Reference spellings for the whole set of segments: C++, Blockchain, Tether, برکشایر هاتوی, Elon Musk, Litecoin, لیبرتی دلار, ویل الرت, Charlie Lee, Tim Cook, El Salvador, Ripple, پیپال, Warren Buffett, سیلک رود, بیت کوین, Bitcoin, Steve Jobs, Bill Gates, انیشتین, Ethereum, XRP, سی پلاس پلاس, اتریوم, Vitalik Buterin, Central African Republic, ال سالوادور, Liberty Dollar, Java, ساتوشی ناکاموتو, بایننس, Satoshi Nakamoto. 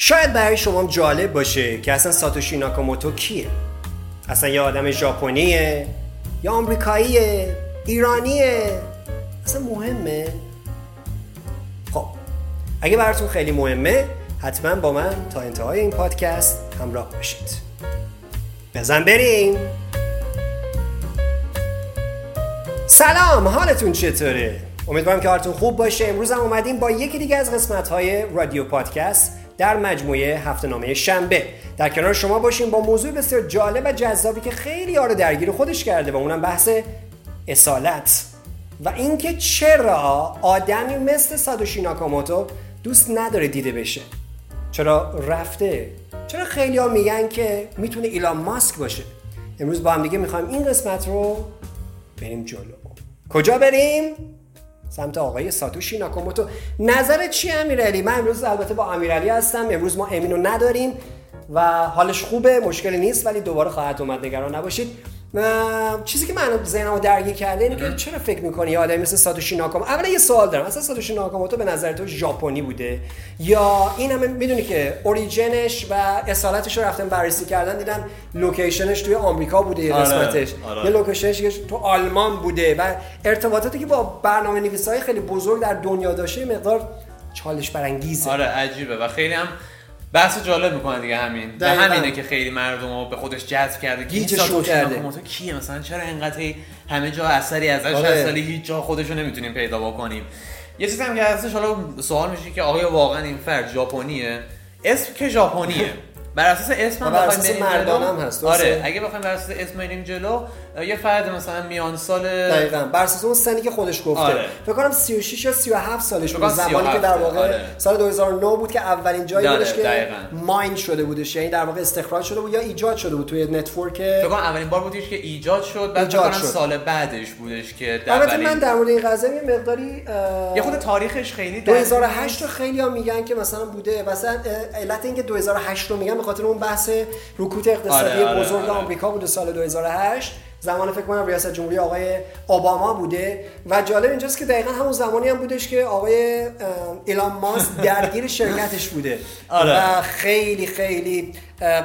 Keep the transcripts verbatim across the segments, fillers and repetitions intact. شاید برای شما جالب باشه که اصلا ساتوشی ناکاموتو کیه؟ اصلا یه آدم ژاپنیه؟ یا آمریکاییه؟ ایرانیه؟ اصلا مهمه؟ خب اگه براتون خیلی مهمه حتما با من تا انتهای این پادکست همراه باشید. بزن بریم. سلام، حالتون چطوره؟ امیدوارم که حالتون خوب باشه. امروز هم اومدیم با یکی دیگه از قسمت‌های رادیو پادکست در مجموعه هفته‌نامه شنبه در کنار شما باشیم با موضوع بسیار جالب و جذابی که خیلی ها رو درگیر خودش کرده و اونم بحث اصالت و اینکه چرا آدمی مثل ساتوشی ناکاموتو دوست نداره دیده بشه، چرا رفته، چرا خیلی ها میگن که میتونه ایلان ماسک باشه. امروز با هم دیگه میخوایم این قسمت رو بریم جلو. کجا بریم؟ سمت آقای ساتوشی ناکاموتو. نظرت چیه امیرعلی؟ من امروز البته با امیرعلی هستم. امروز ما امینو نداریم و حالش خوبه، مشکلی نیست، ولی دوباره خواهد اومد، نگران نباشید. چیزی که من ذهنمو درگیر کرده اینه که چرا فکر می‌کنی یه آدمی مثل ساتوشی ناکاموتو، اولا یه سوال دارم، اصلا ساتوشی ناکاموتو به نظر تو ژاپنی بوده یا این همه میدونی که اوریجنش و اصالتش رو رفتن بررسی کردن دیدن لوکیشنش توی آمریکا بوده، یه قسمتش یه لوکیشنش تو آلمان بوده و ارتباطاتی که با برنامه‌نویسای خیلی بزرگ در دنیا داشته مقدار چالش برانگیزه. آره عجیبه و خیلی هم بحث جالب میکنه دیگه. همین و همینه که خیلی مردمو به خودش جذب کرده. گیجشون کرده مثلا کیه، مثلا چرا انقدر همه جا اثری ازش هست ولی هیچ جا خودشو نمیتونیم پیدا بکنیم. یه چیزی هم که ازش حالا سوال میشه که آقای واقعا این فرد ژاپنیه؟ اسم که ژاپنیه، بر اساس اسمم بر اساس مردانم هست. آره اگه بخوایم بر اساس اسم بریم جلو، یه فرد مثلا میان سال دقیقاً بر اساس اون سنی که خودش گفته. آره. فکر کنم سی و شش یا سی و هفت سالش بود، زمانی که در واقع آره. سال دو هزار و نه بود که اولین جایی بودش که دقیقاً. ماین شده بودش، یعنی در واقع استخراج شده بود یا ایجاد شده بود توی نتورک. فکر کنم اولین بار بودش که ایجاد شد، بعد فکر کنم سال بعدش بودش که در واقع. من در مورد این قضیه یه مقداری یه خود تاریخش خیلی دو هزار و هشت رو خیلی‌ها میگن که مثلا بوده، مثلا علت اینکه دو هزار و هشت رو میگن خاطر اون بحث رکود اقتصادی آره، بزرگ آره، آره. آمریکا بوده سال دو هزار و هشت، زمان فکر کنم ریاست جمهوری آقای اوباما بوده و جالب اینجاست که دقیقاً همون زمانی هم بودش که آقای ایلان ماسک درگیر شرکتش بوده آره. و خیلی خیلی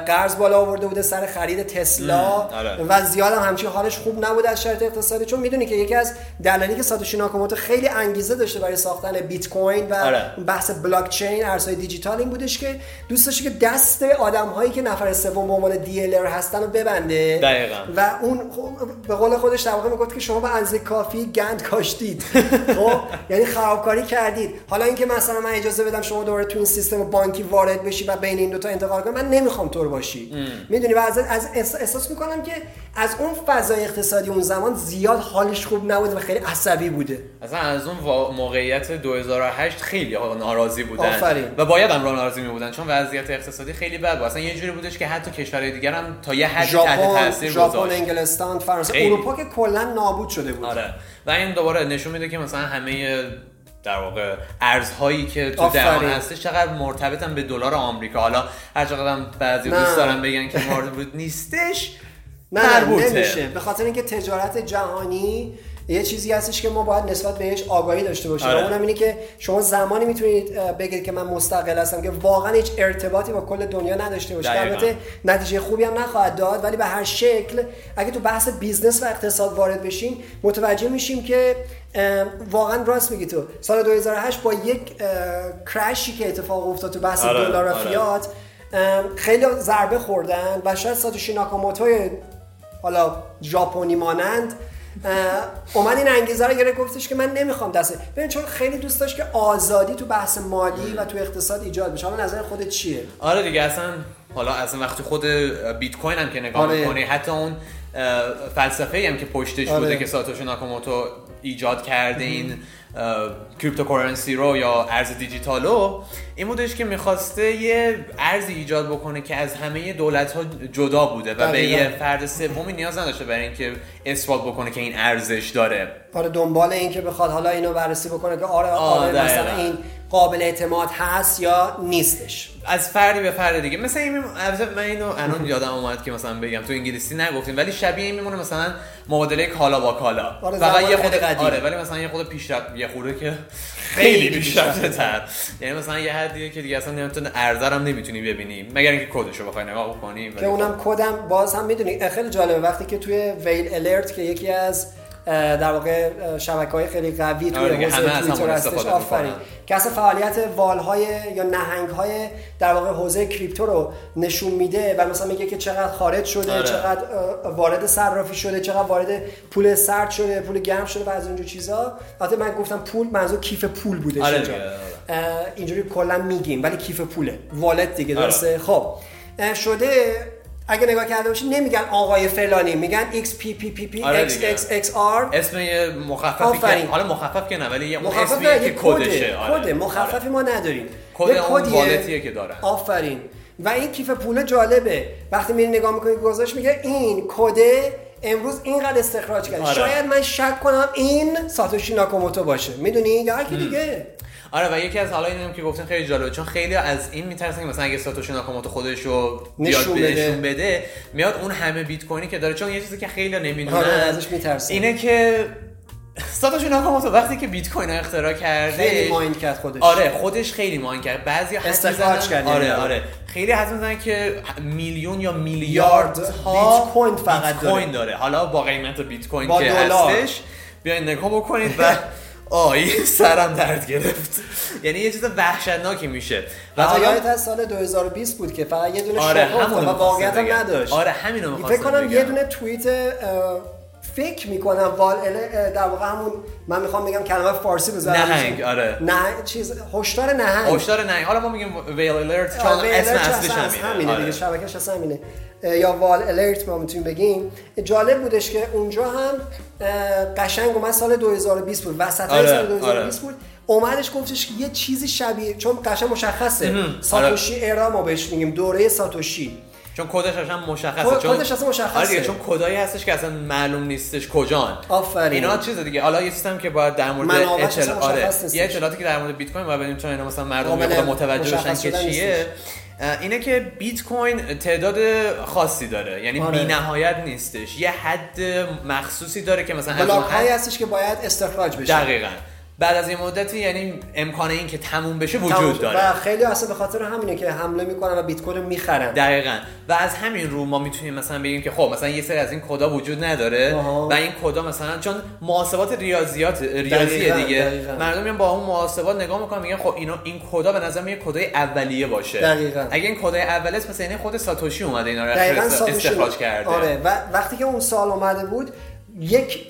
قرض بالا آورده بوده سر خرید تسلا آره. و زیاد هم همچین حالش خوب نبود از شرایط اقتصادی، چون میدونی که یکی از دلایلی که ساتوشی ناکاموتو خیلی انگیزه داشته برای ساختن بیت کوین و آره. بحث بلاک چین، ارزهای دیجیتال این بودش که دوست داشته که دست آدم‌هایی که نفر سوم به عنوان دیلر هستن رو ببنده دقیقا. و اون به قول خودش در واقع میگفت که شما به اندازه کافی گند کاشتید خب یعنی خرابکاری کردید. حالا اینکه مثلا من اجازه بدم شما دوباره تو این سیستم بانکی وارد بشی و بین این دو تا انتقال کنی، من نمیخوام طور باشی. میدونی و از از احساس میکنم که از اون فضای اقتصادی اون زمان زیاد حالش خوب نبود و خیلی عصبی بوده. اصلا از اون موقعیت دو هزار و هشت خیلی ناراضی بودن آفرین. و باید هم ناراضی میبودن چون وضعیت اقتصادی خیلی بد بود. اصلا یه جوری بودش که حتی کشورهای دیگر هم تا یه حدی تحت تاثیر بود. ژاپن، انگلستان، فرانسه، اروپا که کلا نابود شده بود. آره. و این دوباره نشون میده که مثلا همه در واقع ارزهایی که تو درآمد هستش چقدر مرتبطن به دلار آمریکا. حالا هر چقدر هم بعضی دوست دارن بگن که مرتبط نیستش، مربوطه. نمیشه، به خاطر اینکه تجارت جهانی یه چیزی هستش که ما باید نسبت بهش آگاهی داشته باشیم. آره. اونم اینه که شما زمانی میتونید بگید که من مستقل هستم که واقعا هیچ ارتباطی با کل دنیا نداشته باشه. البته نتیجه خوبی هم نخواهد داد، ولی به هر شکل اگه تو بحث بیزنس و اقتصاد وارد بشیم متوجه میشیم که واقعا راست میگی. تو سال دو هزار و هشت با یک کرشی که اتفاق افتاد تو بحث آره. دلار و فیات آره. خیلی ضربه خوردن و شاید ساتوشی ناکاموتو حالا ژاپنی مانند اومد این انگیزه رو گرفت، گفتش که من نمیخوام دست ببین، چون خیلی دوست داشت که آزادی تو بحث مالی و تو اقتصاد ایجاد بشه. حالا نظر خودت چیه؟ آره دیگه اصلا حالا اصلا وقتی خود بیت کوین هم که نگاه آره. می‌کنی حتی اون فلسفه‌ای هم که پشتش آره. بوده که ساتوشی ناکاموتو ایجاد کرده این کریپتوکارنسی رو یا ارز دیجیتال رو، این بودش که میخواسته یه ارزی ایجاد بکنه که از همه دولت‌ها جدا بوده و به یه فرد سومی نیاز نداشته برای اینکه اثبات بکنه که این ارزش داره. آره دنبال این که بخواد حالا اینو بررسی بکنه که آره آره مثلا این قابل اعتماد هست یا نیستش، از فردی به فرد دیگه. مثلا این من اینو الان یادم اومد که مثلا بگم تو انگلیسی نگفتیم، ولی شبیه این میمونه مثلا معادله کالا با کالا، فقط یه خود قدیم. آره ولی مثلا یه خود پیشرفت، یه خوره که خیلی پیشرفت‌تر، یعنی مثلا یه حدیه که دیگه اصلا نمیتونه ارزش هم نمیتونی ببینی مگر اینکه کدشو بخوای نگاه بکنی، که اونم کدم باز هم میدونی خیلی جالبه وقتی که توی ویل الرت که یکی از در واقع شبکه‌های خیلی قوی توی حوزه توییتر هستش، آفرین، که اصلا فعالیت والهای یا نهنگ‌های در واقع حوزه کریپتو رو نشون میده و مثلا میگه که چقدر خارج شده، آره. چقدر وارد صرافی شده، چقدر وارد پول سرد شده، پول گرم شده و از اینجور چیزا. البته من گفتم پول، منظور کیف پول بوده، آره اینجا آره. اینجوری کلا میگیم ولی کیف پوله، والت دیگه، درسته؟ آره. خب شده اگه نگاه کرده باشی نمیگن آقای فلانی، میگن ایکس پی پی پی پی ایکس ایکس ایکس آر، اسم مخففی که حالا مخفف که نه ولی یه اون اسمیه که کدشه، کد مخففی ما نداریم، کد اون والتیه که دارن، آفرین. و این کیف پول جالبه وقتی میری نگاه میکنی گزارش میگه این کد امروز اینقدر استخراج کرد، شاید من شک کنم این ساتوشی ناکاموتو باشه، میدونی، یا هر کی دیگه. آره و یکی از حالا اینم که گفتن خیلی جالبه، چون خیلی از این میترسن که مثلا اگه ساتوشی ناکاموتو خودش رو نشون بده میاد اون همه بیت کوینی که داره، چون یه چیزی که خیلی نمیدونن ازش میترسن اینه که ساتوشی ناکاموتو وقتی که بیت کوین رو اختراع کرده خیلی ماین کرد خودش، آره خودش خیلی ماین کرد، بعضی استخراج کرد، آره آره خیلی حتما میزنن که میلیون یا میلیارد بیت کوین فقط داره. داره حالا با قیمت بیت کوین که هستش بیاین نگاه بکنید و آی سرم درد گرفت، یعنی یه چیز وحشتناکی میشه. و تا یادت هست سال دو هزار و بیست بود که فقط یه دونه شوخ بود و واقعیت هم نداشت. آره همین رو می‌خواستم بگم. فکر کنم یه دونه توییت فکر می‌کنم وال در واقع همون، من می‌خوام بگم کلمه فارسی بذارم، نهنگ، آره نه چیز، هشدار نهنگ، هشدار نهنگ، حالا ما میگیم ویل الرت چون اسم اصلش همینه دیگه، شبکه‌ش اصلا همینه یا وال الرت ما میتونیم بگیم. جالب بودش که اونجا هم قشنگ اومد سال دو هزار و بیست بود، وسط آره، سال دو هزار و بیست آره. بود اومدش گفتش که یه چیزی شبیه، چون قشنگ مشخصه هم. ساتوشی ایرا ما بهش میگیم، دوره ساتوشی، چون کدش اصلا مشخصه، چون کدش اصلا مشخصه، آره دیگه، چون کدایی هستش که اصلا معلوم نیستش کجان، آفرین، اینا چیز دیگه. حالا یه سیستم که باید در مورد اطلاع، آره یه اطلاعاتی که در مورد بیت کوین باید ببینیم چون اینا مثلا مردم خود متوجه بشن که چیه، اینه که بیت کوین تعداد خاصی داره، یعنی آره. بی‌نهایت نیستش، یه حد مخصوصی داره که مثلا بلاک‌هایی هستش که باید استخراج بشه، دقیقاً بعد از این مدتی یعنی امکان این که تموم بشه وجود داره و خیلی اصلا به خاطر همینه که حمله میکنن و بیت کوین رو میخرن، دقیقاً. و از همین رو ما میتونیم مثلا بگیم که خب مثلا یه سری از این کدا وجود نداره آها. و این کدا مثلا چون محاسبات ریاضیات ریاضیه دیگه، دقیقاً. مردم میان با اون محاسبات نگاه میکنن میگن خب اینا این کدا به نظر میاد کدای اولیه باشه، دقیقاً. اگه این کدای اولیه است مثلا یعنی خود ساتوشی اومده اینا رو استخراج کرده، آره. و وقتی که اون سال اومده بود یک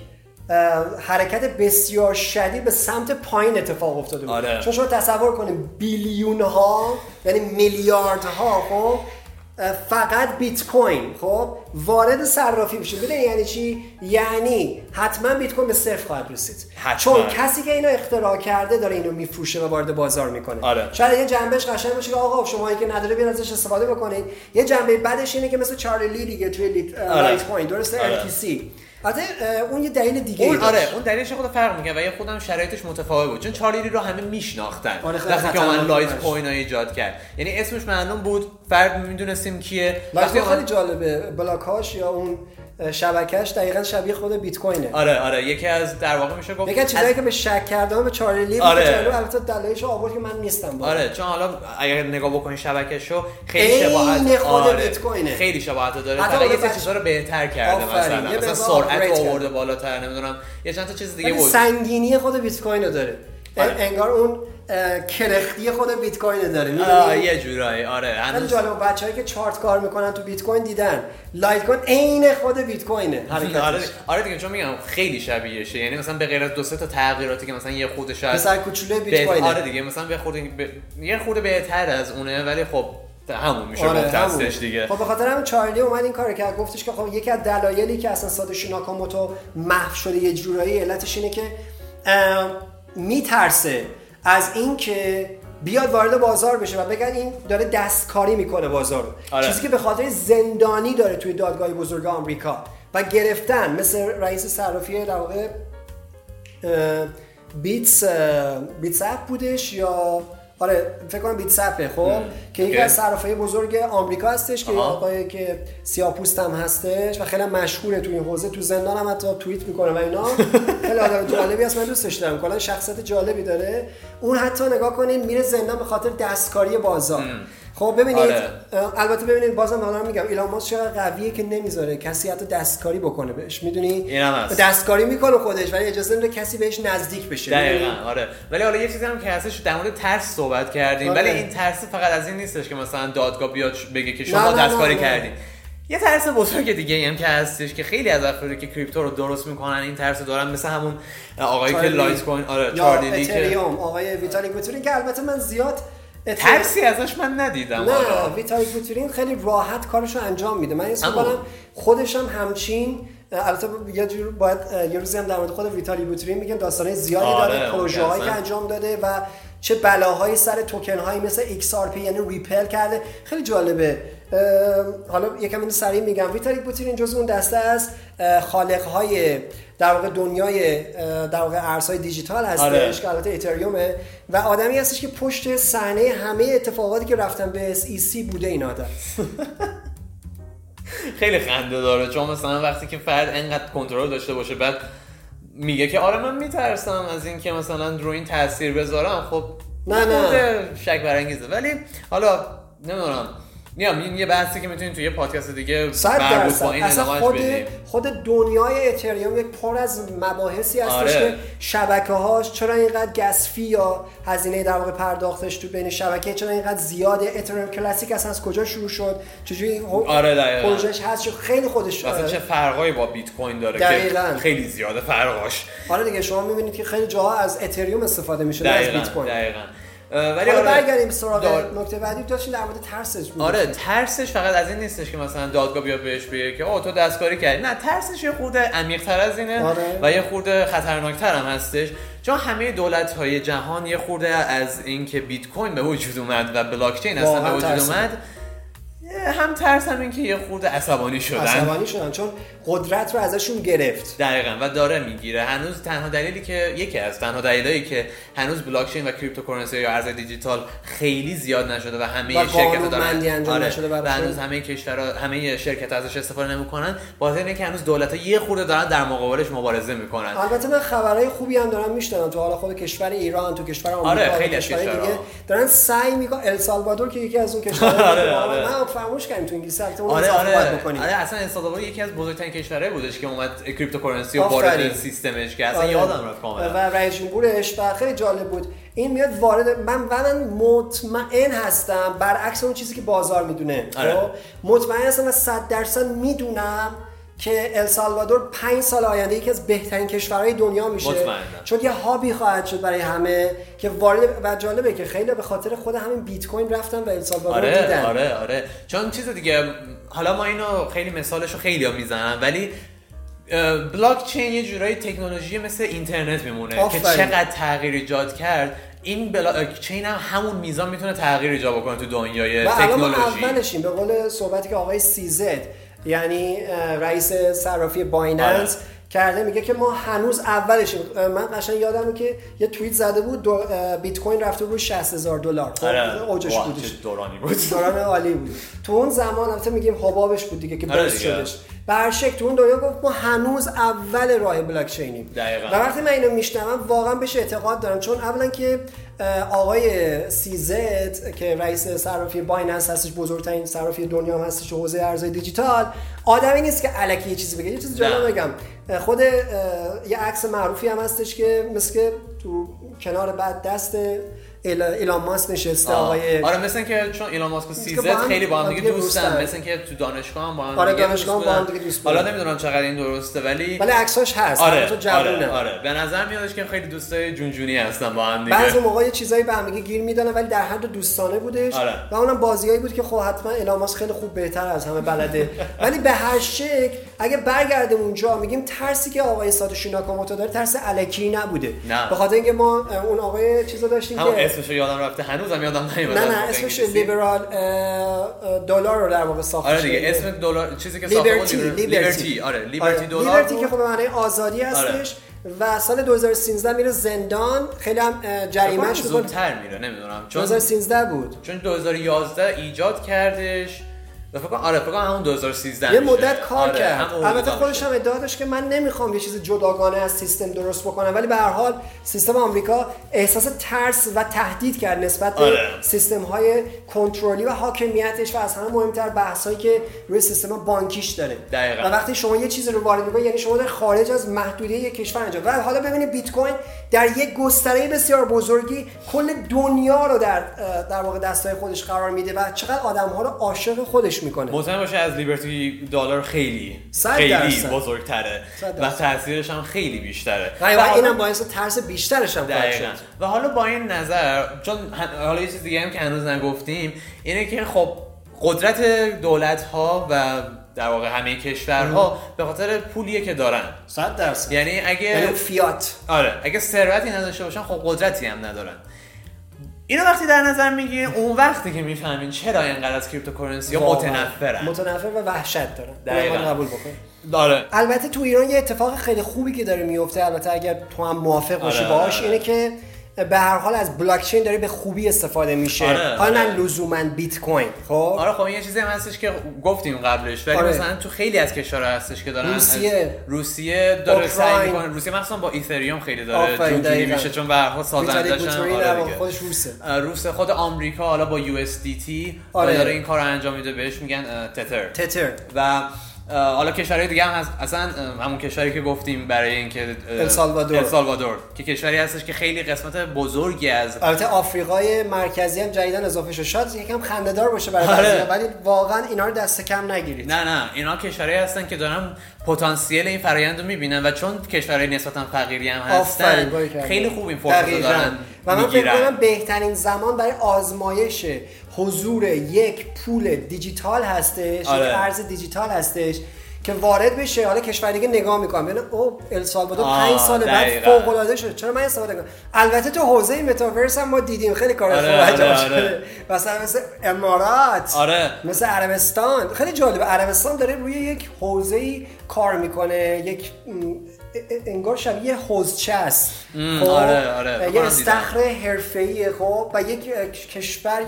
حرکت بسیار شدید به سمت پایین اتفاق افتاده بود، آره. چون شما تصور کنیم بیلیون ها یعنی میلیارد ها خب فقط بیت کوین خب وارد صرافی میشه، ببین یعنی چی؟ یعنی حتما بیت کوین به صفر خواهد رسید، حتما. چون کسی که اینو اختراع کرده داره اینو میفروشه و وارد بازار میکنه، آره. شاید یه جنبهش قشنگ باشه که آقا شما اینکه نداره بیان ازش استفاده بکنید، یه جنبه بدش اینه که مثل چارلی لی دیگه توی لیت آره. کوین درسته آره. ال تی سی آره، اون یه دلیل دیگه اون آره اون دلیلش خود فرق میکنه و یه خودم شرایطش متفاوت بود، چون چارلی لی رو همه میشناختن وقتی که اون لایت کوین رو ایجاد کرد، یعنی اسمش معلوم بود، فرد میدونستیم کیه. وقتی خیلی آن... جالبه بلاکاش یا اون شبکه‌اش دقیقاً شبیه خود بیت کوینه، آره آره یکی از در واقع میشه گفت یکی چیزایی از... که به شک کردم به چارلی لی، آره. چارلی البته دلایلش آورد که من نیستم باز. آره چون حالا اگر نگاه بکنی شبکه‌شو خیلی شباهت خود آره. بیت کوینه خیلی شباهت داره، حالا یه چیزا رو بهتر کرده، مثلا مثلا سرعت آورده بالاتر، نمیدونم یه چند تا چیز دیگه بود، سنگینی خود بیت کوینو داره، آره. انگار اون کرختی خود بیت کوین داره، آره یه جورایی آره. هنوز جالب بچه‌ای که چارت کار میکنن تو بیت کوین دیدن لایت کوین عین خود بیت کوینه، آره آره دیگه، چون میگم خیلی شبیهشه، یعنی مثلا به غیر از دو سه تا تغییراتی که مثلا یه خودش از مثلا کوچوله بیت کوین، آره دیگه مثلا به خود ب... یه خورده بهتر از اونه ولی خب همون میشه گفت هستش دیگه. خب به خاطر همین چارلی اومد این کارو کرد، گفتش که خب یکی از دلایلی که اصلا ساتوشی ناکاموتو محو شده یه جورایی علتش اینه که میترسه از این که بیاد وارد بازار بشه و بگن این داره دستکاری میکنه بازار رو، آره. چیزی که به خاطر زندانی داره توی دادگاه بزرگ آمریکا و گرفتن مثل رئیس صرافی در واقع بیتس بیتس اپ بودش یا آره فکر کنم بیتس اپه خب مم. که یکی از صرافی‌های بزرگ آمریکا هستش که آقایی که سیاه‌پوست هم هستش و خیلی مشهوره تو این حوزه، تو زندان هم حتی توییت میکنه و اینا. خیلی آدم جالبی هست، من دوستش دارم، کلا شخصیت جالبی داره. اون حتی نگاه کنین میره زندان به خاطر دستکاری بازار. مم. خب ببینید آره. البته ببینید بازم الان میگم ایلان ماسک چقدر قویه که نمیذاره کسی حتی دستکاری بکنه بهش، میدونی دستکاری میکنه خودش ولی اجازه نمیده کسی بهش نزدیک بشه. دقیقاً آره. ولی حالا یه چیزی هم که هستش در مورد ترس صحبت کردیم آره. ولی این ترس فقط از این نیستش که مثلا دادگاه بیاد بگه که شما دستکاری کردین. یه ترس بزرگ دیگه ای هم که هستش که خیلی از افرادی که کریپتو رو درست میکنن این ترس رو دارن، مثل همون آقایی که لایت کوین آره چارلی لی که آقای ویتالیک بوترین که البته من زیاد ترسی ازش من ندیدم. نه ویتالیک بوترین خیلی راحت کارشو انجام میده. من اسم کنم خودش هم همچین، البته یه جور باید یه روزی هم در مورد خود ویتالیک بوترین میگن، داستانای زیادی آره، داره، پروژه‌هایی که انجام داده و چه بلاهایی سر توکن‌هایی مثل ایکس آر پی یعنی ریپل کرده، خیلی جالبه. حالا یکم اینو سریع میگم، ویتالیک بوترین جزو اون دسته از خالق‌های در واقع دنیای در واقع ارزهای دیجیتال هستش آره. که البته اتریومه و آدمی هستش که پشت صحنه همه اتفاقاتی که رفتن به اس ای سی بوده این آدم. خیلی خنده داره چون مثلا وقتی که فرد انقدر کنترل داشته باشه بعد میگه که آره من میترسم از این که مثلا رو این تاثیر بذارم. خب نه نه شک برانگیزه، ولی حالا نمیدونم میام این یه بحثی که میتونید توی یه پادکست دیگه برگزار کنید. اصلا خود خود دنیای اتریوم یک پر از مباحثی هستش آره. که شبکه‌هاش چرا اینقدر گسفی یا هزینه در واقع پرداختش تو بین شبکه چرا اینقدر زیاده، اتریوم کلاسیک اصلا از کجا شروع شد، چجوری آره پروژه‌اش هست، خیلی خودش اصلا چه فرقایی با بیت کوین داره دقیقاً. که خیلی زیاده فرقاش. آره دیگه شما می‌بینید که خیلی جاها از اتریوم استفاده میشه از بیت کوین. دقیقاً ولی آره برگردیم سراغ نکته بعدی. داشتیم در مورد ترسش بود. آره ترسش فقط از این نیستش که مثلا دادگاه بیاد بهش بگه که آ تو دستکاری کردی، نه ترسش یه خورده عمیق‌تر از اینه آره. و یه خورده خطرناک‌تر هم هستش، چون همه دولت‌های جهان یه خورده از این که بیت کوین به وجود اومد و بلاکچین اصلا به وجود اومد هم ترس هم این که یه خورده عصبانی شدن عصبانی شدن چون قدرت رو ازشون گرفت. دقیقاً و داره میگیره. هنوز تنها دلیلی که یکی از تنها دلایلی که هنوز بلاکچین و کریپتوکارنسی یا ارز دیجیتال خیلی زیاد نشده و همه شرکت‌ها دارن آره و هنوز همه کشورها همه شرکت‌ها ازش استفاده نمی‌کنن، باعث اینه که هنوز دولت‌ها یه خورده دارن در مقابلش مبارزه می‌کنن. البته من خبرای خوبی هم دارم میشنوم تو حالا خود کشور ایران، تو کشور آمریکا آره خیلی کشورهای دیگه دارن سعی می‌کنن. ال سالوادور که یکی از اون کشورها فراموش کردیم تو انگلیسی البته اون حساب باید بکنیم آره اصلا ال سالوادور یکی از بزرگترین کشورهای بودش که اومد کریپتوکارنسی رو وارد سیستمش کرد اصلا آره. یادم رفت کاملا و رئیس جمهورش و خیلی جالب بود. این میاد وارد من من مطمئن هستم برعکس اون چیزی که بازار میدونه آره. مطمئن هستم و صد درصد میدونم که ال سالوادور پنج سال آینده یکی از بهترین کشورهای دنیا میشه مطمئنم. چون یه هابی خواهد شد برای همه که وارد و جالبه که خیلی به خاطر خود همین بیت کوین رفتن و ال سالوادور آره، دیدن آره آره چون چیز دیگه. حالا ما اینو خیلی مثالشو خیلی‌ها میزنن ولی بلاکچین یه جورایی تکنولوژی مثل اینترنت میمونه آفرین. که چقدر تغییر ایجاد کرد. این بلاکچین هم همون میزان میتونه تغییر ایجاد بکنه تو دنیای تکنولوژی. اولشین به قول صحبتی که آقای سیزد یعنی رئیس صرافی بایننس آره. کرده میگه که ما هنوز اولش من قشنگ یادمه که یه توییت زده بود بیت کوین رفته بود شصت هزار دلار آره. اوجش بودش دورانی بود دوران عالی بود تو اون زمان البته میگیم حبابش بود دیگه که آره بس شدش برشک تو اون دنیا گفت ما هنوز اول راه بلاکچینیم. دقیقاً و وقتی من اینو میشنوم واقعا بهش اعتقاد دارم چون اولا که آقای سیزد که رئیس صرافی بایننس هستش بزرگترین صرافی دنیا هستش تو حوزه ارزهای دیجیتال آدمی نیست که الکی یه چیزی بگه. یه چیز جالب بگم خود یه عکس معروفی هم هستش که مثل که تو کنار بعد دست ایلان ماسک نشسته آقای آره مثلا که چون ایلان ماسک و سیزد با خیلی با هم دیگه دوستن مثلا که تو دانشگاه هم با هم آره دانشگاه با هم دیگه دوست بودن. حالا نمیدونم چقدر این درسته ولی ولی عکساش هست آره تو جوونه آره, آره. به نظر میادش که خیلی دوستای جونجونی هستن با هم دیگه. بعضی موقع یه چیزایی به هم دیگه گیر میدادن ولی در حد دوستانه بودش آره. و اونم بازیایی بود که خب حتما ایلان ماسک خیلی خوب بهتر از همه بلده. ولی به هر شکل اگه برگردیم اونجا میگیم ترسی که آقای ساتوشی ناکاموتو داره ترس الکی نبوده به خاطر اینکه ما اون آقای چیزا داشتیم که اسمش یادم رفته هنوزم یادم نمیاد. نه نه اسمش لیبرال دلار رو در واقع ساخته آره دیگه اسم دلار چیزی که ساخته بود لیبرتی لیبرتی آره لیبرتی دلار لیبرتی که خب به معنی آزادی هستش و سال دو هزار و سیزده میره زندان، خیلی هم جریمه‌اش میکنه. زودتر میره، نمیدونم، چون دو هزار و سیزده بود، چون دو هزار و یازده ایجاد کردش و فکر کنم آره فکر کنم همون دو هزار و سیزده یه مدت کار آره، کرد. البته خودش هم ادعا داشت که من نمیخوام یه چیز جداگانه از سیستم درست بکنم، ولی به هر حال سیستم آمریکا احساس ترس و تهدید کرد نسبت آره. به سیستم‌های کنترلی و حاکمیتش و از همه مهمتر بحثایی که روی سیستم بانکیش داره. دقیقاً. و وقتی شما یه چیز رو وارد می‌کنید یعنی شما در خارج از محدوده یک کشور انجام. و حالا ببینید بیت کوین در یک گستره بسیار بزرگی کل دنیا رو در در واقع دستای خودش قرار میده و چقدر آدم‌ها رو عاشق خودش میکنه. مطمئن باشه از لیبرتی دالار خیلی خیلی بزرگتره و تاثیرش هم خیلی بیشتره و اینم باعث ترس بیشترش هم شده. و حالا با این نظر، چون حالا یه چیز دیگه هم که هنوز نگفتیم اینه که خب قدرت دولت‌ها و در واقع همه کشورها به خاطر پولیه که دارن صد درصد، یعنی اگه فیات آره اگه ثروتی نداشته باشن خب قدرتی هم ندارن. اینو وقتی در نظر میگیرین اون وقتی که میفهمین چرا اینقدر از کریپتوکارنسی ها متنفرن، متنفر و وحشت دارن. دقیقاً قبول بکن. داره. البته تو ایران یه اتفاق خیلی خوبی که داره میفته، البته اگر تو هم موافق باشی باهاش، اینه که به هر حال از بلاکچین داره به خوبی استفاده میشه. آره. آره. نه لزوماً بیت کوین. خب. آره خب این یه چیزی هم هستش که گفتیم قبلش، ولی آره. مثلا تو خیلی از کشورها هستش که دارن روسیه روسیه داره سعی می‌کنه، روسیه مثلا با ایتریوم خیلی داره جوگیری میشه چون به هر حال سازندش آره خودش روسه. روسیه خود آمریکا حالا با یو اس دی تی داره این کارو انجام میده، بهش میگن تتر. تتر و حالا کشورهای دیگه هم هست، اصلا همون کشوری که گفتیم برای اینکه السالوادور السالوادور که کشوری هستش که خیلی قسمت بزرگی از البته آفریقای مرکزی هم جدیدن اضافه شد، شاید یکم خنده‌دار باشه برای آره. ولی واقعا اینا رو دست کم نگیرید. نه نه اینا کشورهایی هستن که دارن پتانسیل این فرآیند رو می‌بینن و چون کشورهای نسبتاً فقیری هم هستن خیلی خوب این فرصت رو دارن و من فکر می‌کنم بهترین زمان برای آزمایش حضور یک پول دیجیتال هستش، آره. یک ارز دیجیتال هستش که وارد بشه. حالا کشور دیگه نگاه میکنم ببینم او السالوادور پنج سال بعد فوق العاده شده، چرا من استفاده کنم؟ البته تو حوزه متاورس هم ما دیدیم خیلی کارا خوب انجام شده، مثلا مثل امارات، آره. مثل عربستان. خیلی جالبه عربستان داره روی یک حوزه‌ای کار میکنه، یک انگار شبیه حوزچه است. خب آره آره یه استخر حرفه‌ایه. خب و یک کشور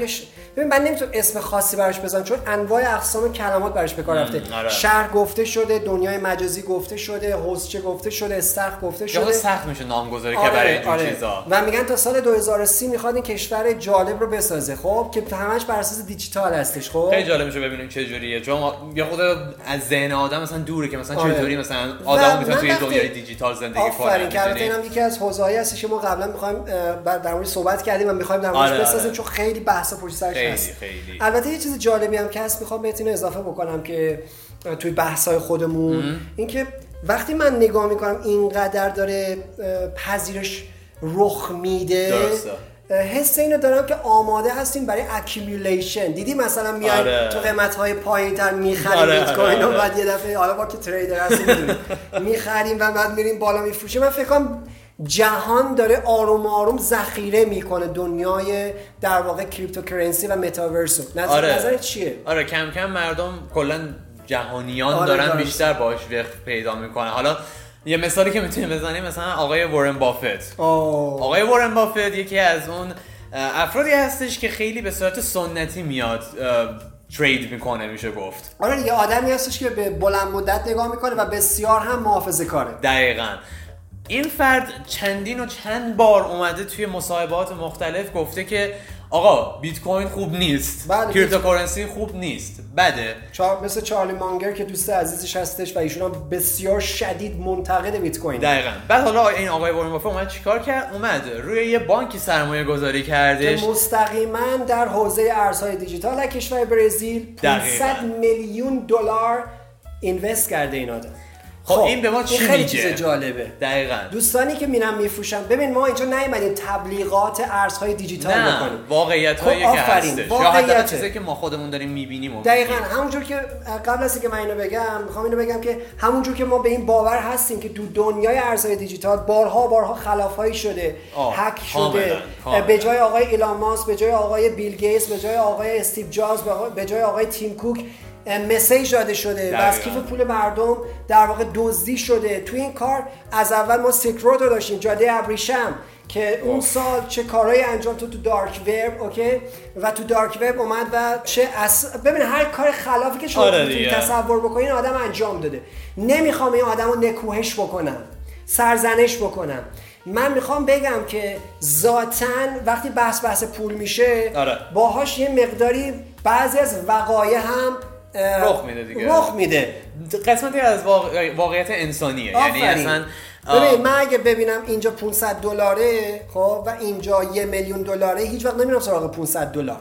ببین من نمیتونم اسم خاصی براش بزنم چون انواع اقسام کلمات براش به کار رفته. آره. شهر گفته شده، دنیای مجازی گفته شده، حوزچه گفته شده، استخر گفته شده. خیلی سخت میشه نامگذاری آره، که برای این آره. چیزا. و میگن تا سال دو هزار و سی میخواد این کشور جالب رو بسازه. خب که همش بر اساس دیجیتال هستش. خب خیلی جالب میشه ببینیم چه جوریه، چون یا خود از ذهن آدم مثلا دوره که مثلا چه جوری مثلا آدم میتونه توی دنیای دیجیتال زندگی کنه. آفرین. که البته اینم یکی از حوزه‌ای هستش که ما قبلا می‌خوایم در موردش صحبت کردیم و می‌خوایم در موردش بسازیم چون خیلی بحثا پشت سرش هست. خیلی. البته یه چیز جالبی هم که هست می‌خوام بهت اینو اضافه بکنم که توی بحث‌های خودمون، اینکه وقتی من نگاه می‌کنم اینقدر داره پذیرش رخ میده، درسته، حس اینو دارم که آماده هستیم برای اکیومولیشن. دیدی مثلا میای آره. تو قیمت‌های پایین‌تر می‌خریم آره. بیت کوین آره. و بعد یه دفعه حالا با که تریدر هستیم می‌دونیم می‌خریم و بعد میریم بالا می‌فروشیم. من فکر کنم جهان داره آروم آروم ذخیره میکنه دنیای در واقع کریپتوکرنسی و متاورس. نظر آره. نظرت چیه؟ آره کم کم مردم کلا جهانیان آره دارن دارست. بیشتر باهاش وقت پیدا میکنن. حالا یه مثالی که میتونیم بزنیم مثلا آقای وارن بافت. آه. آقای وارن بافت یکی از اون افرادی هستش که خیلی به صورت سنتی میاد ترید میکنه، میشه گفت. آره یه آدمی هستش که به بلند مدت نگاه میکنه و بسیار هم محافظه‌کاره. دقیقاً. این فرد چندین و چند بار اومده توی مصاحبات مختلف گفته که آقا بیت کوین خوب نیست، کریپتوکارنسی خوب نیست، بده. چار... مثل چارلی مانگر که دوست عزیزش هستش و ایشون هم بسیار شدید منتقد بیت کوین. دقیقاً. بعد حالا این آقای وارن بافت اومد چیکار کرد؟ اومد روی یه بانکی سرمایه گذاری کردش که مستقیما در حوزه ارزهای دیجیتال از کشور برزیل پانصد میلیون دلار اینوست کرده این آدم. خب, خب این به ما چی خیلی میگه؟ چیز جالبه. دقیقاً. دوستانی که میرن میفروشن، ببین ما اینجا نیومدیم تبلیغات ارزهای دیجیتال بکنیم، واقعیتایی که هستش، واقعیت چیزی که ما خودمون داریم میبینیم. دقیقاً همونجور که قبل از اینکه من اینو بگم میخوام اینو بگم که همونجور که ما به این باور هستیم که تو دنیای ارزهای دیجیتال بارها بارها خلافهایی شده، هک شده، به جای آقای ایلان ماسک، به جای آقای بیل گیتس، به جای آقای استیو جابز، به جای آقای تیم کوک مسیج داده شده و از کیف پول مردم در واقع دزدی شده. تو این کار از اول ما سیلک رود رو داشتیم، جاده ابریشم، که اون سال چه کارهایی انجام تو تو دارک وب، اوکی، و تو دارک وب اومد و چه اص... ببین هر کار خلافی که شما آره تصور بکنین آدم آدم انجام داده. نمیخوام این آدمو نکوهش بکنم، سرزنش بکنم، من میخوام بگم که ذاتاً وقتی بحث بحث پول میشه آره. باهاش یه مقداری بعضی از وقایع هم رخ میده دیگه، رخ میده، قسمتی از واقع... واقعیت انسانیه. آفرین. یعنی اصلا ببین من اگه ببینم اینجا پانصد دلاره خب و اینجا یک میلیون دلاره، هیچ وقت نمیرم سراغ پانصد دلار.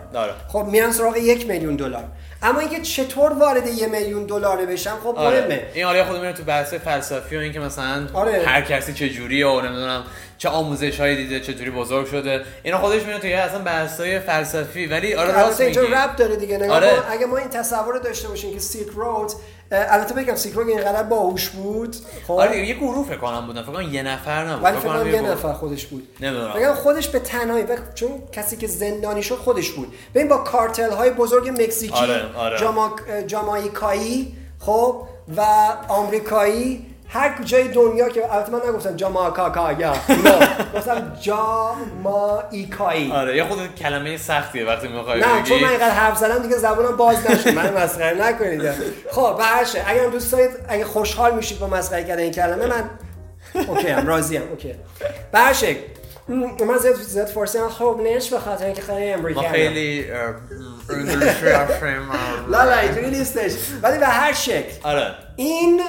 خب میرم سراغ یک میلیون دلار. اما اینکه چطور وارد یک میلیون دلار بشم خب آره. مهمه. این آره خودم میرم تو بحث فلسفی و اینکه مثلا آره. هر کسی چه جوریه و نمیدونم چه آموزش‌هایی دیده، چه جوری بزرگ شده. اینا خودش میونه تو اصلا بحث‌های فلسفی، ولی آره راست میگی. اینجا ربط داره دیگه. نگاه آره. اگه ما این تصور رو داشته باشیم که سیلک رود، البته بگم سیلک رود اینقدر باهوش بود. خب آره یه گروه فکر کنم بودن، فکر کنم یه نفر نبود. فکر کنم یه نفر خودش بود. نمیدونم. فکر کنم خودش به تنهایی، چون کسی که زندانی شد خودش بود. ببین با کارتل‌های بزرگ مکزیکی، آره. آره. جاما... جامائیکایی، خب و آمریکایی، هر جای دنیا که البته من نگفتم جامائیکا یا گفتم جامائیکایی. آره یه خود کلمه سختیه وقتی میخوای بگی. نه چون من اینقدر حرف زدم دیگه زبانم باز نشد، من مسخره نکنید. خب باشه اگه دوست دارید، اگه خوشحال میشید با مسخره کردن این کلمه من اوکی ام، راضی ام، اوکی باشه. من زیاد زیاد فارسی هم خوب نیست به خاطر اینکه خیلی امریکایی خیلی لا لا اینجوری نیستش، ولی به هر شکل آره این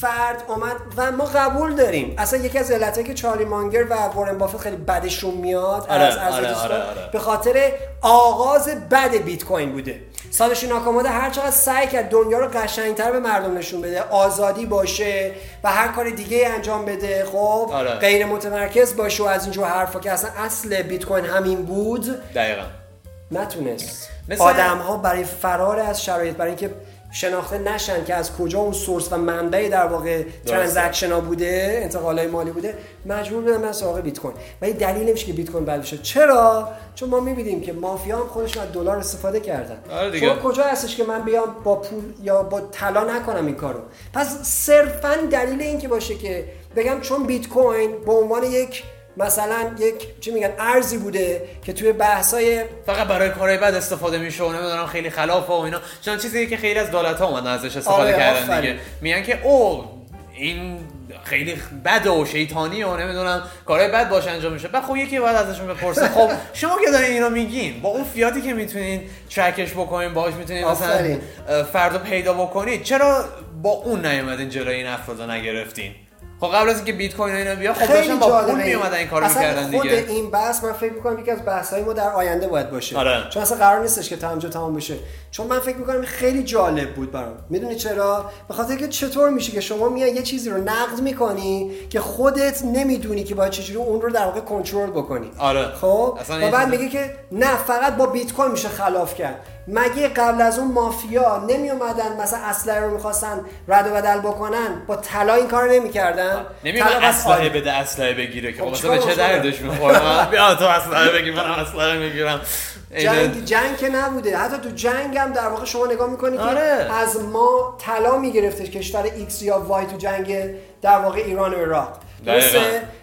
فرد اومد و ما قبول داریم. اصلا یکی از علتایی که چارلی مانگر و وارن بافت خیلی بدشون میاد آره، از از آره، آره، آره. به خاطر آغاز بد بیت کوین بوده. ساتوشی ناکاموتو هر چقدر سعی کرد دنیا رو قشنگتر به مردم نشون بده، آزادی باشه و هر کار دیگه انجام بده، خب آره. غیر متمرکز باشه و از اینجور حرفا که اصلا اصل بیت کوین همین بود. دقیقاً نتونست. مثلا آدم‌ها برای فرار از شرایط، برای اینکه شناخته نشن که از کجا اون سورس و منبع در واقع ترانزکشن ها بوده، انتقالای مالی بوده، مجبور بودن من سراغ بیت کوین. ولی دلیل نمیشه که بیت کوین بلد شد. چرا؟ چون ما می‌بینیم که مافیا هم خودش از دلار استفاده کردن. آره چون کجا هستش که من بیام با پول یا با طلا نکنم این کارو؟ پس صرفاً دلیل این که باشه که بگم چون بیت کوین به عنوان یک مثلا یک چی میگن ارزی بوده که توی بحثای فقط برای کارهای بد استفاده میشه و نمیدونم خیلی خلافه و اینا، چون چیزی که خیلی از دولت‌ها اومدن ازش استفاده کردن دیگه، میگن که او این خیلی بده و شیطانیه و نمیدونم کارهای بد باشه انجام میشه. بعد خب یکی باید ازشون بپرسه خب شما که دارین اینو میگین با اون فیاتی که میتونین ترکش بکنین، باهاش میتونین مثلا فردا پیدا بکنید، چرا با اون نیومدین جلوی این افرادو نگرفتین؟ خب قبل از اینکه بیت کوین اینا بیا خب داشتن با پول می اومدن این کارو میکردن دیگه. اصلا خود این بحث من فکر میکنم یکی از بحث‌های ما در آینده باید باشه. آره. چون اصلا قرار نیستش که تمام تمام بشه. چون من فکر میکنم خیلی جالب بود برام. میدونی چرا؟ به خاطر اینکه چطور میشه که شما میای یه چیزی رو نقد میکنی که خودت نمیدونی که باید چجوری اون رو در واقع کنترل بکنی. آره. خب و بعد میگه که نه فقط با بیت کوین میشه خلاف کرد. مگه قبل از اون مافیا نمی اومدن مثلا اسلحه رو می‌خواستن رد و بدل بکنن، با طلا این کارو نمی‌کردن؟ نمی‌خواست اسلحه بده، اسلحه بگیره که مثلا چه دردش می‌خوره. بیا تو اسلحه بگیر، من اسلحه می‌گیرم. جنگ جنگ که نبوده. حتی تو جنگ هم در واقع شما نگاه می‌کنی که آره. از ما طلا می‌گرفته کشور ایکس یا وای تو جنگ در واقع ایران و عراق. درسته؟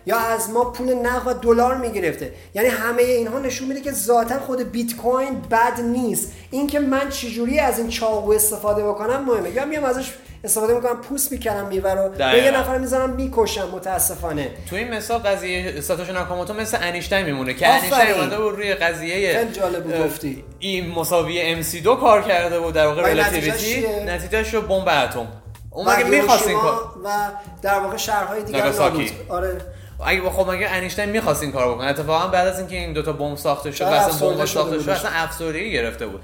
یا از ما پول نقد و دلار میگرفته. یعنی همه اینها نشون میده که ذاتاً خود بیت کوین بد نیست. اینکه من چجوری از این چاقو استفاده بکنم مهمه. یا میام ازش استفاده میکنم، پوست میکنم میوه رو، به یه نفر میزنم میکشم. متاسفانه تو این مثال قضیه ساتوشی ناکاموتو مثل انیشتین میمونه که انیشتین اومده بود روی قضیه خیلی جالب گفتی این مساوی ام سی دو کار کرده بود در واقع رلاتیویتی، نتیجهش رو بمب اتم. اون مگه می‌خواست این کار و در واقع شهرهای دیگه نابود. آره اگه بخوام مگه انیشتین می‌خواست این کارو بکنه؟ اتفاقا بعد از اینکه این دوتا بمب ساخته شد، اصلا بمب ساخته شد، اصلا افسردگی گرفته بود.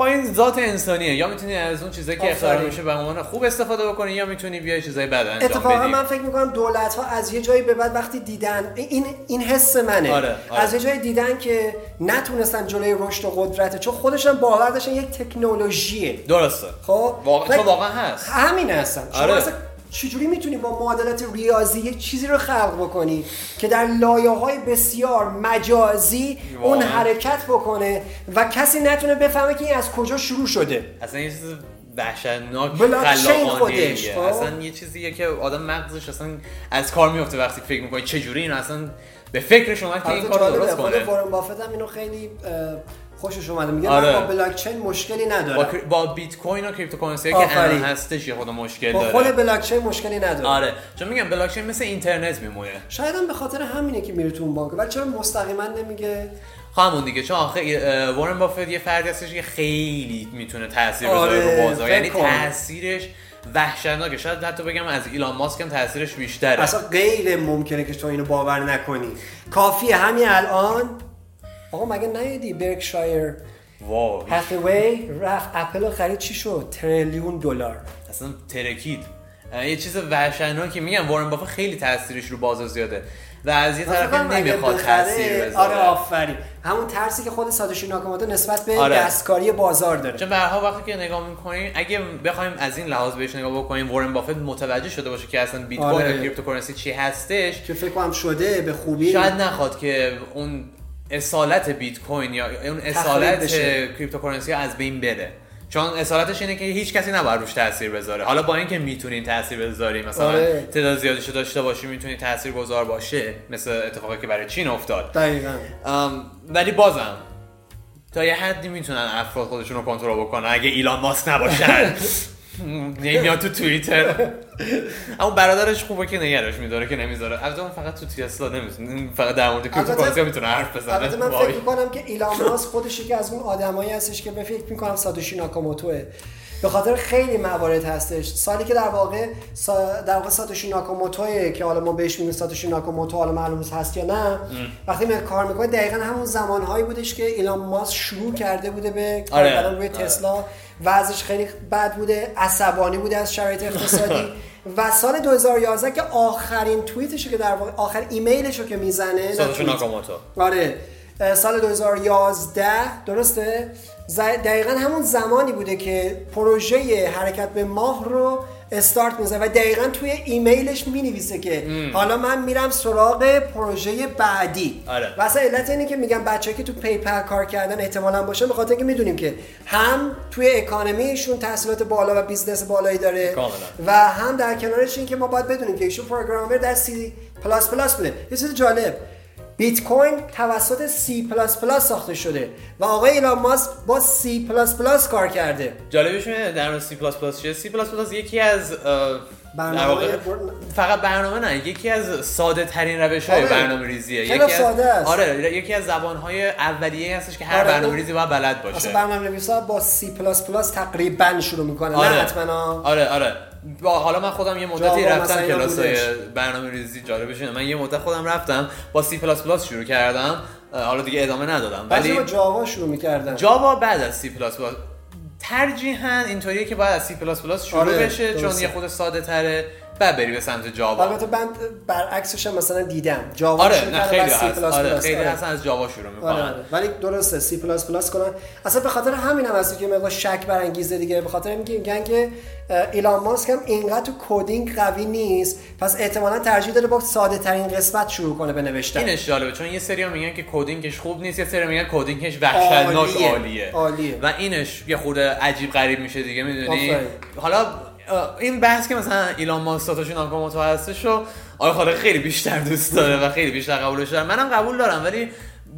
این ذات انسانیه. یا میتونی از اون چیزایی که اختراع میشه به عنوان خوب استفاده بکنی، یا میتونی بیای چیزای بد انجام بدی. اتفاقا من فکر می‌کنم دولت‌ها از یه جایی به بعد وقتی دیدن، این این حس منه، آره، آره. از یه جایی دیدن که نتونستن جلوی رشد و قدرت، چون خودشون باور داشتن یک تکنولوژیه. درسته. خب واقعا واقعا هست. همین هستن. شما آره. چجوری میتونی با معادلات ریاضی یک چیزی رو خلق بکنی که در لایه‌های بسیار مجازی واقع. اون حرکت بکنه و کسی نتونه بفهمه که این از کجا شروع شده؟ اصلا یه چیز وحشتناک خلاقانه، اصلا یه چیزیه که آدم مغزش اصلا از کار میفته وقتی فکر میکنه چه جوری اینو اصلا به فکرش اومد که این کارو درست کنه. وارن بافت هم اینو خیلی خوشش اومده، میگه آره. من با بلاکچین مشکلی ندارم، با بیت کوین و کریپتو کرنسی که الان هستش یه خود مشکل داره، با خود بلاکچین مشکلی نداره. آره چون میگم بلاکچین مثل اینترنت میمونه، شاید هم به خاطر همینه که میره تو اون بانک. ولی چرا مستقیما نمیگه همون دیگه؟ چون آخه وارن بافت یه فردی هستش که خیلی میتونه تاثیر بذاره آره، رو بازار، یعنی تاثیرش وحشتناکه. شاید حتی بگم از ایلان ماسک هم تاثیرش بیشتره. اصلا غیر ممکنه که تو اینو باور نکنی. کافیه همین الان آقا مگه نیدی برکشایر واو هاتوی رفت اپل رو خرید، چی شد؟ تریلیون دلار. اصلا ترکید، یه چیز وحشتناکی. میگم وارن بافت خیلی تاثیرش رو بازار زیاده و از یه طرف نمیخواد تاثیر بذاره. آره آفرین، همون ترسی که خود ساتوشی ناکاموتو نسبت به آره. دستکاری بازار داره. چون برها وقتی که نگاه میکنین اگه بخوایم از این لحاظ بهش نگاه بکنیم، وارن بافت متوجه شده باشه که اصلا بیت کوین آره. و کریپتوکارنسی چی هستش، که فکر کنم شده به خوبی، شاید نخواد که اون اصالت بیت کوین یا اون اصالت کریپتوکارنسی از بین بره. چون اصالتش اینه که هیچ کسی نباید روش تاثیر بذاره. حالا با اینکه میتونیم تاثیر بذاریم، مثلا آره. تعداد زیادیشو داشته باشیم، میتونی تاثیرگذار باشه، مثل اتفاقی که برای چین افتاد. دقیقاً. ولی بازم تا یه حدی میتونن افراد خودشون رو کنترل بکنن اگه ایلان ماسک نباشن. نمیاد تو توییتر. اما برادرش خوبه که نگرانش می‌داره که نمیذاره. البته اون فقط تو تسلا نمیتونه، فقط در مورد کریپتوکارنسی میتونه حرف بزنه. البته من فکر می‌کنم که ایلان ماسک خودش یکی از اون آدمایی هستش که به فکر می‌کنم ساتوشی ناکاموتوه. به خاطر خیلی موارد هستش. سالی که در واقع سا در واقع ساتوشی ناکاموتوه که حالا ما بهش میگیم ساتوشی ناکاموتو، حالا معلوم هست یا نه، وقتی من کار می‌کنه دقیقاً همون زمانهایی بودش که ایلان ماسک شروع کرده بوده به کار کردن روی تسلا. وضعش خیلی بد بوده، عصبانی بوده از شرایط اقتصادی و سال دو هزار و یازده که آخرین توییتش که در واقع آخر ایمیلش رو که میزنه ساتوشی ناکاموتو، آره سال دو هزار و یازده درسته، دقیقاً همون زمانی بوده که پروژه حرکت به ماه رو استارت میزنه و دقیقاً توی ایمیلش مینویسه که ام. حالا من میرم سراغ پروژه بعدی. آره. و اصلا علت اینه که میگم بچه‌ای که تو پیپال کار کردن احتمالاً باشه، به خاطر اینکه میدونیم که هم توی اکانومیشون تحصیلات بالا و بیزنس بالایی داره کاملا. و هم در کنارش این که ما باید بدونیم که ایشون پروگرامر در سی پلاس پلاس بوده. یه چیز جالب، بیت کوین توسط سی پلاس پلاس ساخته شده و آقای ایلان ماسک با سی پلاس پلاس کار کرده. جالبش اینه در مورد سی پلاس پلاس چیه؟ سی پلاس پلاس یکی از برنامه فقط برنامه نه، یکی از ساده ترین روش‌های آره. برنامه‌ریزیه. یکی از آره یکی از زبان‌های اولیه هستش که هر آره. برنامه‌ریزی باید بلد باشه. اصلا برنامه‌نویس‌ها با سی پلاس پلاس تقریباً شروع می‌کنن. آره. نه حتماً. آره آره. حالا من خودم یه مدتی رفتم کلاس‌های برنامه‌ریزی، جالبش اینه من یه مدت خودم رفتم با سی پلاس پلاس شروع کردم، حالا دیگه ادامه ندادم. ولی با جاوا شروع می‌کردم. جاوا بعد از سی پلاس پلاس ترجیحاً اینطوریه که باید از سی پلاس پلاس شروع آره، بشه درسته. چون یه خود ساده تره بعد بری به سمت جاوا. البته من برعکسش هم مثلا دیدم جاوا آره، شروع کرده از سی پلاس آره، پلاس خیلی آره. اصلا از جاوا شروع میکنن آره، آره. ولی درسته سی پلاس پلاس کنن اصلا به خاطر همین هم هست که مقدار شک برانگیزه دیگه، به خاطر اینکه میگن که ایلان ماسک هم اینقدر تو کدینگ قوی نیست، پس احتمالاً ترجیح داره با ساده ترین قسمت شروع کنه به نوشتن. اینش جالبه چون یه سری میگن که کدینگش خوب نیست، یه سری میگن کدینگش وحشتناک عالیه. عالیه. عالیه و اینش یه خورده عجیب غریب میشه دیگه میدونی. حالا این بحث که مثلا ایلان ماسک ساتوشی ناکاموتو هستش رو آره خاله خیلی بیشتر دوست داره و خیلی بیشتر قبولش دارم، منم قبول دارم ولی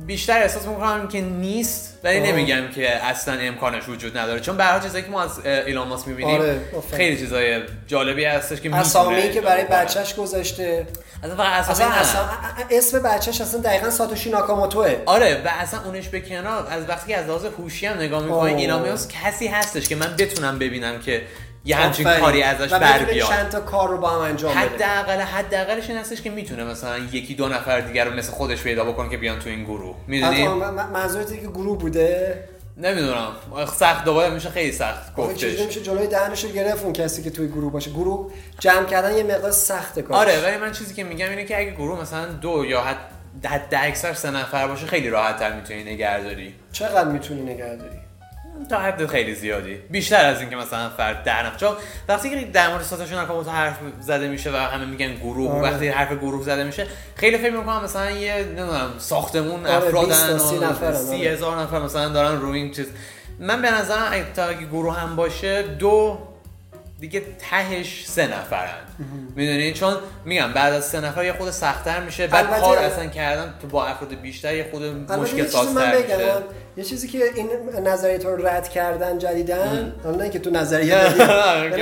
بیشتر احساس میکنم که نیست، ولی نمیگم که اصلا امکانش وجود نداره، چون به هر چیزی که ما از ایلان ماسک میبینیم آره، خیلی چیزای جالبی هستش که اسامی که برای بچهش گذاشته اصلا اصلا, اصلا اسم بچهش اصلا دقیقاً ساتوشی ناکاموتوئه آره. و اصلا اونش به کنار، از وقتی که از لحاظ هوشی هم نگاه میکنین ایلان ماسک کسی هستش که من بتونم ببینم که یه همچین کاری ازش بر بیاد و چند تا کار رو با هم انجام بده. حداقل حداقلش این هستش که میتونه مثلا یکی دو نفر دیگر رو مثل خودش پیدا بکنه که بیان تو این گروه. میدونی منظورته که گروه بوده؟ نمیدونم، سخت دوباره میشه، خیلی سخت گفتش. چجوری میشه جلوی دهنش رو گرفت اون کسی که توی گروه باشه؟ گروه جمع کردن یه مقدار سخته کارش. آره ولی من چیزی که میگم اینه که اگه گروه مثلا دو یا حد حد اکثر سه نفر باشه خیلی راحت‌تر میتونی نگهداری. چقدر میتونی نگهداری؟ تا حد خیلی زیادی، بیشتر از این که مثلا فرد در نفت. چون وقتی که در مورد ساتوشی ناکاموتو حرف زده میشه و همه میگن گروه آره. وقتی حرف گروه زده میشه خیلی فکر میکنم مثلا یه نمیدونم ساختمون آره افرادن سی هزار نفر مثلا دارن روی این چیز من به نظرم اگه تا گروه هم باشه دو دیگه تهش سه نفرن میدونی، چون میگم بعد از سه نفر یه خود سخت‌تر میشه، بعد کار اصلا کردن تو با افراد بیشتر یه خود مشکل سازتر میشه. یه چیزی که این نظریه تو رد کردن جدیدن، حالا نه که تو نظریه دیگه،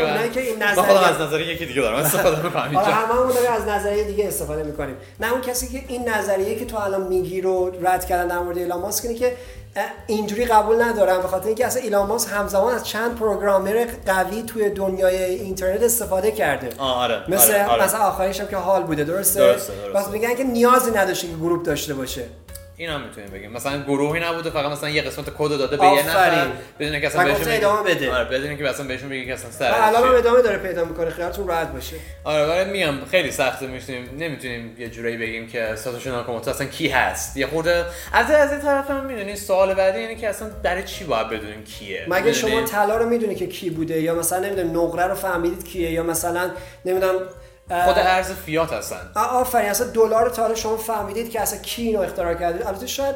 نه که این نظریه خود از نظریه یکی دیگه دارم استفاده می‌کنم، آره هممون داریم از نظریه دیگه استفاده می‌کنیم. نه اون کسی که این نظریه که تو الان میگی رو رد کردن در مورد ایلان ماسک اینه که اینجوری قبول ندارم، به خاطر اینکه اصلا ایلان ماسک همزمان از چند پروگرامر قوی توی دنیای اینترنت استفاده کرده. آره مثل آره، آره. مثلا آخریش هم که حال بوده. درسته, درسته, درسته. بس میگن که نیازی نداشته که گروپ داشته باشه. اینا میتونیم بگیم مثلا گروهی نبوده، فقط مثلا یه قسمت کد داده به یه نفر بدون اینکه اصلا بهشون ادامه بده. آره بدون اینکه اصلا بهشون بگی که اصلا سر علامه ادامه داره پیدا میکنه، خیالتون راحت باشه. آره ولی میگم خیلی سخته، میشیم نمیتونیم یه جوری بگیم که ساتوشی ناکاموتو اصلا کی هست. یه خورده از از این طرف هم میدونی سوال بعدی اینه که اصلا برای چی باید بدونیم کیه. مگه شما طلا رو میدونی که کی بوده، یا مثلا نمیدونم نقره رو فهمیدید کیه، یا مثلا نمیدونم خود ارز فیات هستن. آفرین، اصلا دلار تا حالا شما فهمیدید که اصلا کی اینو اختراع کرده؟ البته شاید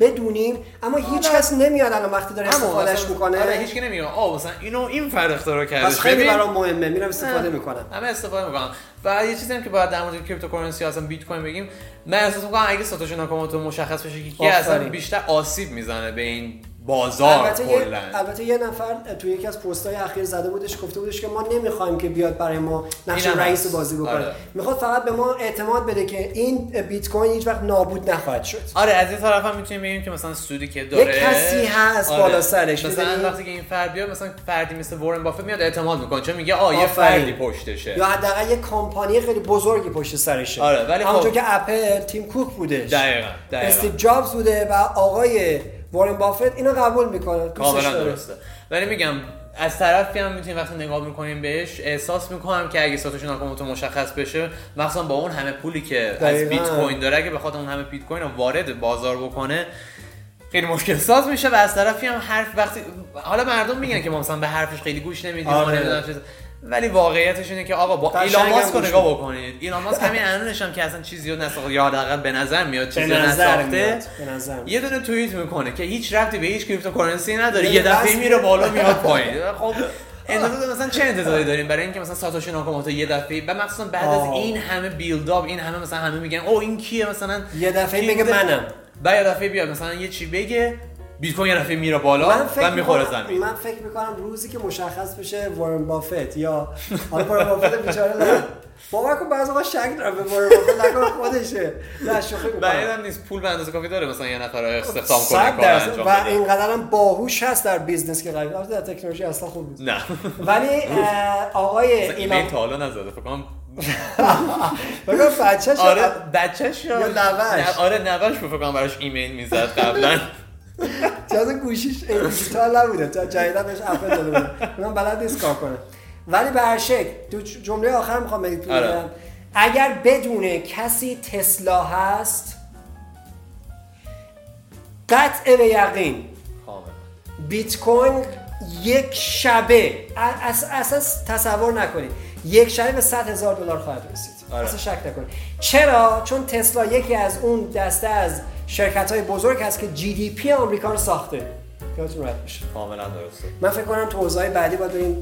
بدونیم اما هیچ کس نمیاد الان وقتی داره استفادهش میکنه. آره هیچ کی نمیاد آ مثلا اینو این فرد اختراع کرده. اصلا خیلی برام مهمه، میرم استفاده میکنم. همه استفاده میکنن. و یه چیزی هم که باید در مورد کریپتوکارنسی اصلا بیت کوین بگیم، من احساس میکنم اگه ساتوشی ناکاموتو مشخص بشه که کی اصلا بیشتر آسیب میزنه به این بازار کلا. البته یه نفر توی یکی از پست‌های اخیر زده بودش، گفته بودش که ما نمی‌خوایم که بیاد برای ما نقش رئیس بازی بکنه. آره. میخواد فقط به ما اعتماد بده که این بیت کوین هیچ وقت نابود نخواهد شد. آره از این طرف هم میتونیم بگیم که مثلا سودی که داره یه کسی هست آره. بالا سرش، مثلا وقتی که این فرد بیاد مثلا فردی مثل وارن بافت میاد اعتماد میکنه، چون میگه آ یه فردی پشتشه یا حداقل یه کمپانی خیلی بزرگی پشت سرشه. آره ولی همونطور که اپل تیم کوک بودش، دقیقاً استیو جابز بوده و آقای وارن بافت اینو قبول میکنه. کاملا درسته. ولی میگم از طرفی هم میتونیم وقتی نگاه میکنیم بهش احساس میکنم که اگه ساتوشی ناکاموتو مشخص بشه، مثلا با اون همه پولی که از بیت کوین داره، اگه بخواد اون همه بیت کوین رو وارد بازار بکنه خیلی مشکل ساز میشه. و از طرفی هم حرف وقتی حالا مردم میگن که ما مثلا به حرفش خیلی گوش نمیدیم، نمیدونم چیز، ولی واقعیتش اینه که آقا با ایلان ماسک رو نگاه بکنید، ایلان ماسک همین الانش هم که اصلا چیزی رو نساخته یا حداقل به نظر میاد چیزی رو نساخته، یه دونه توییت میکنه که هیچ ربطی به هیچ کریپتوکارنسی نداره، یه دفعه میره بالا میاد پایین. خب انتظار مثلا چه انتظاری داریم برای اینکه مثلا ساتوشی ناکاموتو یه دفعه و مخصوصا بعد از این همه بیلداپ، این همه مثلا همه میگن او این کیه، مثلا یه دفعه میگه منم، بعد یه دفعه بیاد مثلا یه چی بگه بیت کوین رفته میره بالا و میخوره زمین. من فکر میکنم روزی که مشخص بشه وارن بافت یا حالا وارن بافت بیچاره نه بابا کو بعضی وقت شک داره به وارن بافت نگاه خودشه، نه شوخی میکنم، بعیدم نیست پول به اندازه کافی داره مثلا یه نفر استخدام کنه کار انجام بده و اینقدرم باهوش هست در بیزنس که قوی، البته در تکنولوژی اصلا خوب نیست. نه ولی آقای ایلان تا حالا نزده فکر کنم بگم بچه‌ش آره بچه‌ش یا نوش آره نوش فکر کنم براش ایمیل میزد قبلا چرا گوشیش دیجیتال نبوده، تا جدیدا بهش اپ داده بودن من بلد نیست کار کنه. ولی به هر شکل تو جمله آخر میخوام بگم آره. اگر بدون کسی تسلا هست قطع به یقین بیت کوین یک شبه اصلا تصور نکنید یک شبه به صد هزار دلار خواهد رسید. آره. اصلا شک نکنید. چرا؟ چون تسلا یکی از اون دسته از شرکت‌های بزرگ هست که جی دی پی آمریکا رو ساخته. یادتون راحت باشه. کاملا درسته. من فکر کنم تو حوزه‌های بعدی باید بریم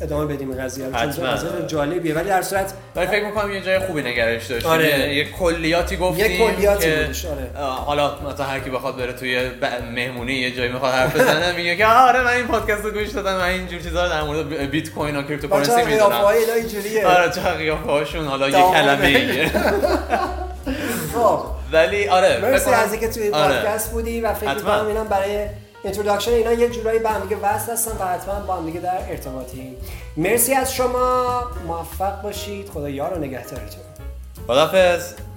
ادامه بدیم قضیه رو، چون قضیه جالبیه. ولی در صورت ولی فکر می‌کنم یه جای خوبی نگرش داشتیم. آره. یه کلیاتی گفتیم. یه کلیاتی بودش. آره. حالا مثلا هر کی بخواد بره توی مهمونی یه جایی می‌خواد حرف بزنه میگه که آره من این پادکست رو گوش دادم، من اینجور چیزا رو در مورد بیت کوین و کریپتوکارنسی می‌ذارم. آره قیافه‌های اینا اینجوریه. آره چه قیافه‌هاشون حالا یه کلمه‌ایه. ولی آره مرسی از اینکه توی پادکست بودی و فکر می‌کنم اینا برای اینتروداکشن اینا یه جورایی با هم دیگه وصل هستن و حتما با هم دیگه در ارتباطیم. مرسی از شما، موفق باشید، خدا یار و نگهدارتون. خداحافظ.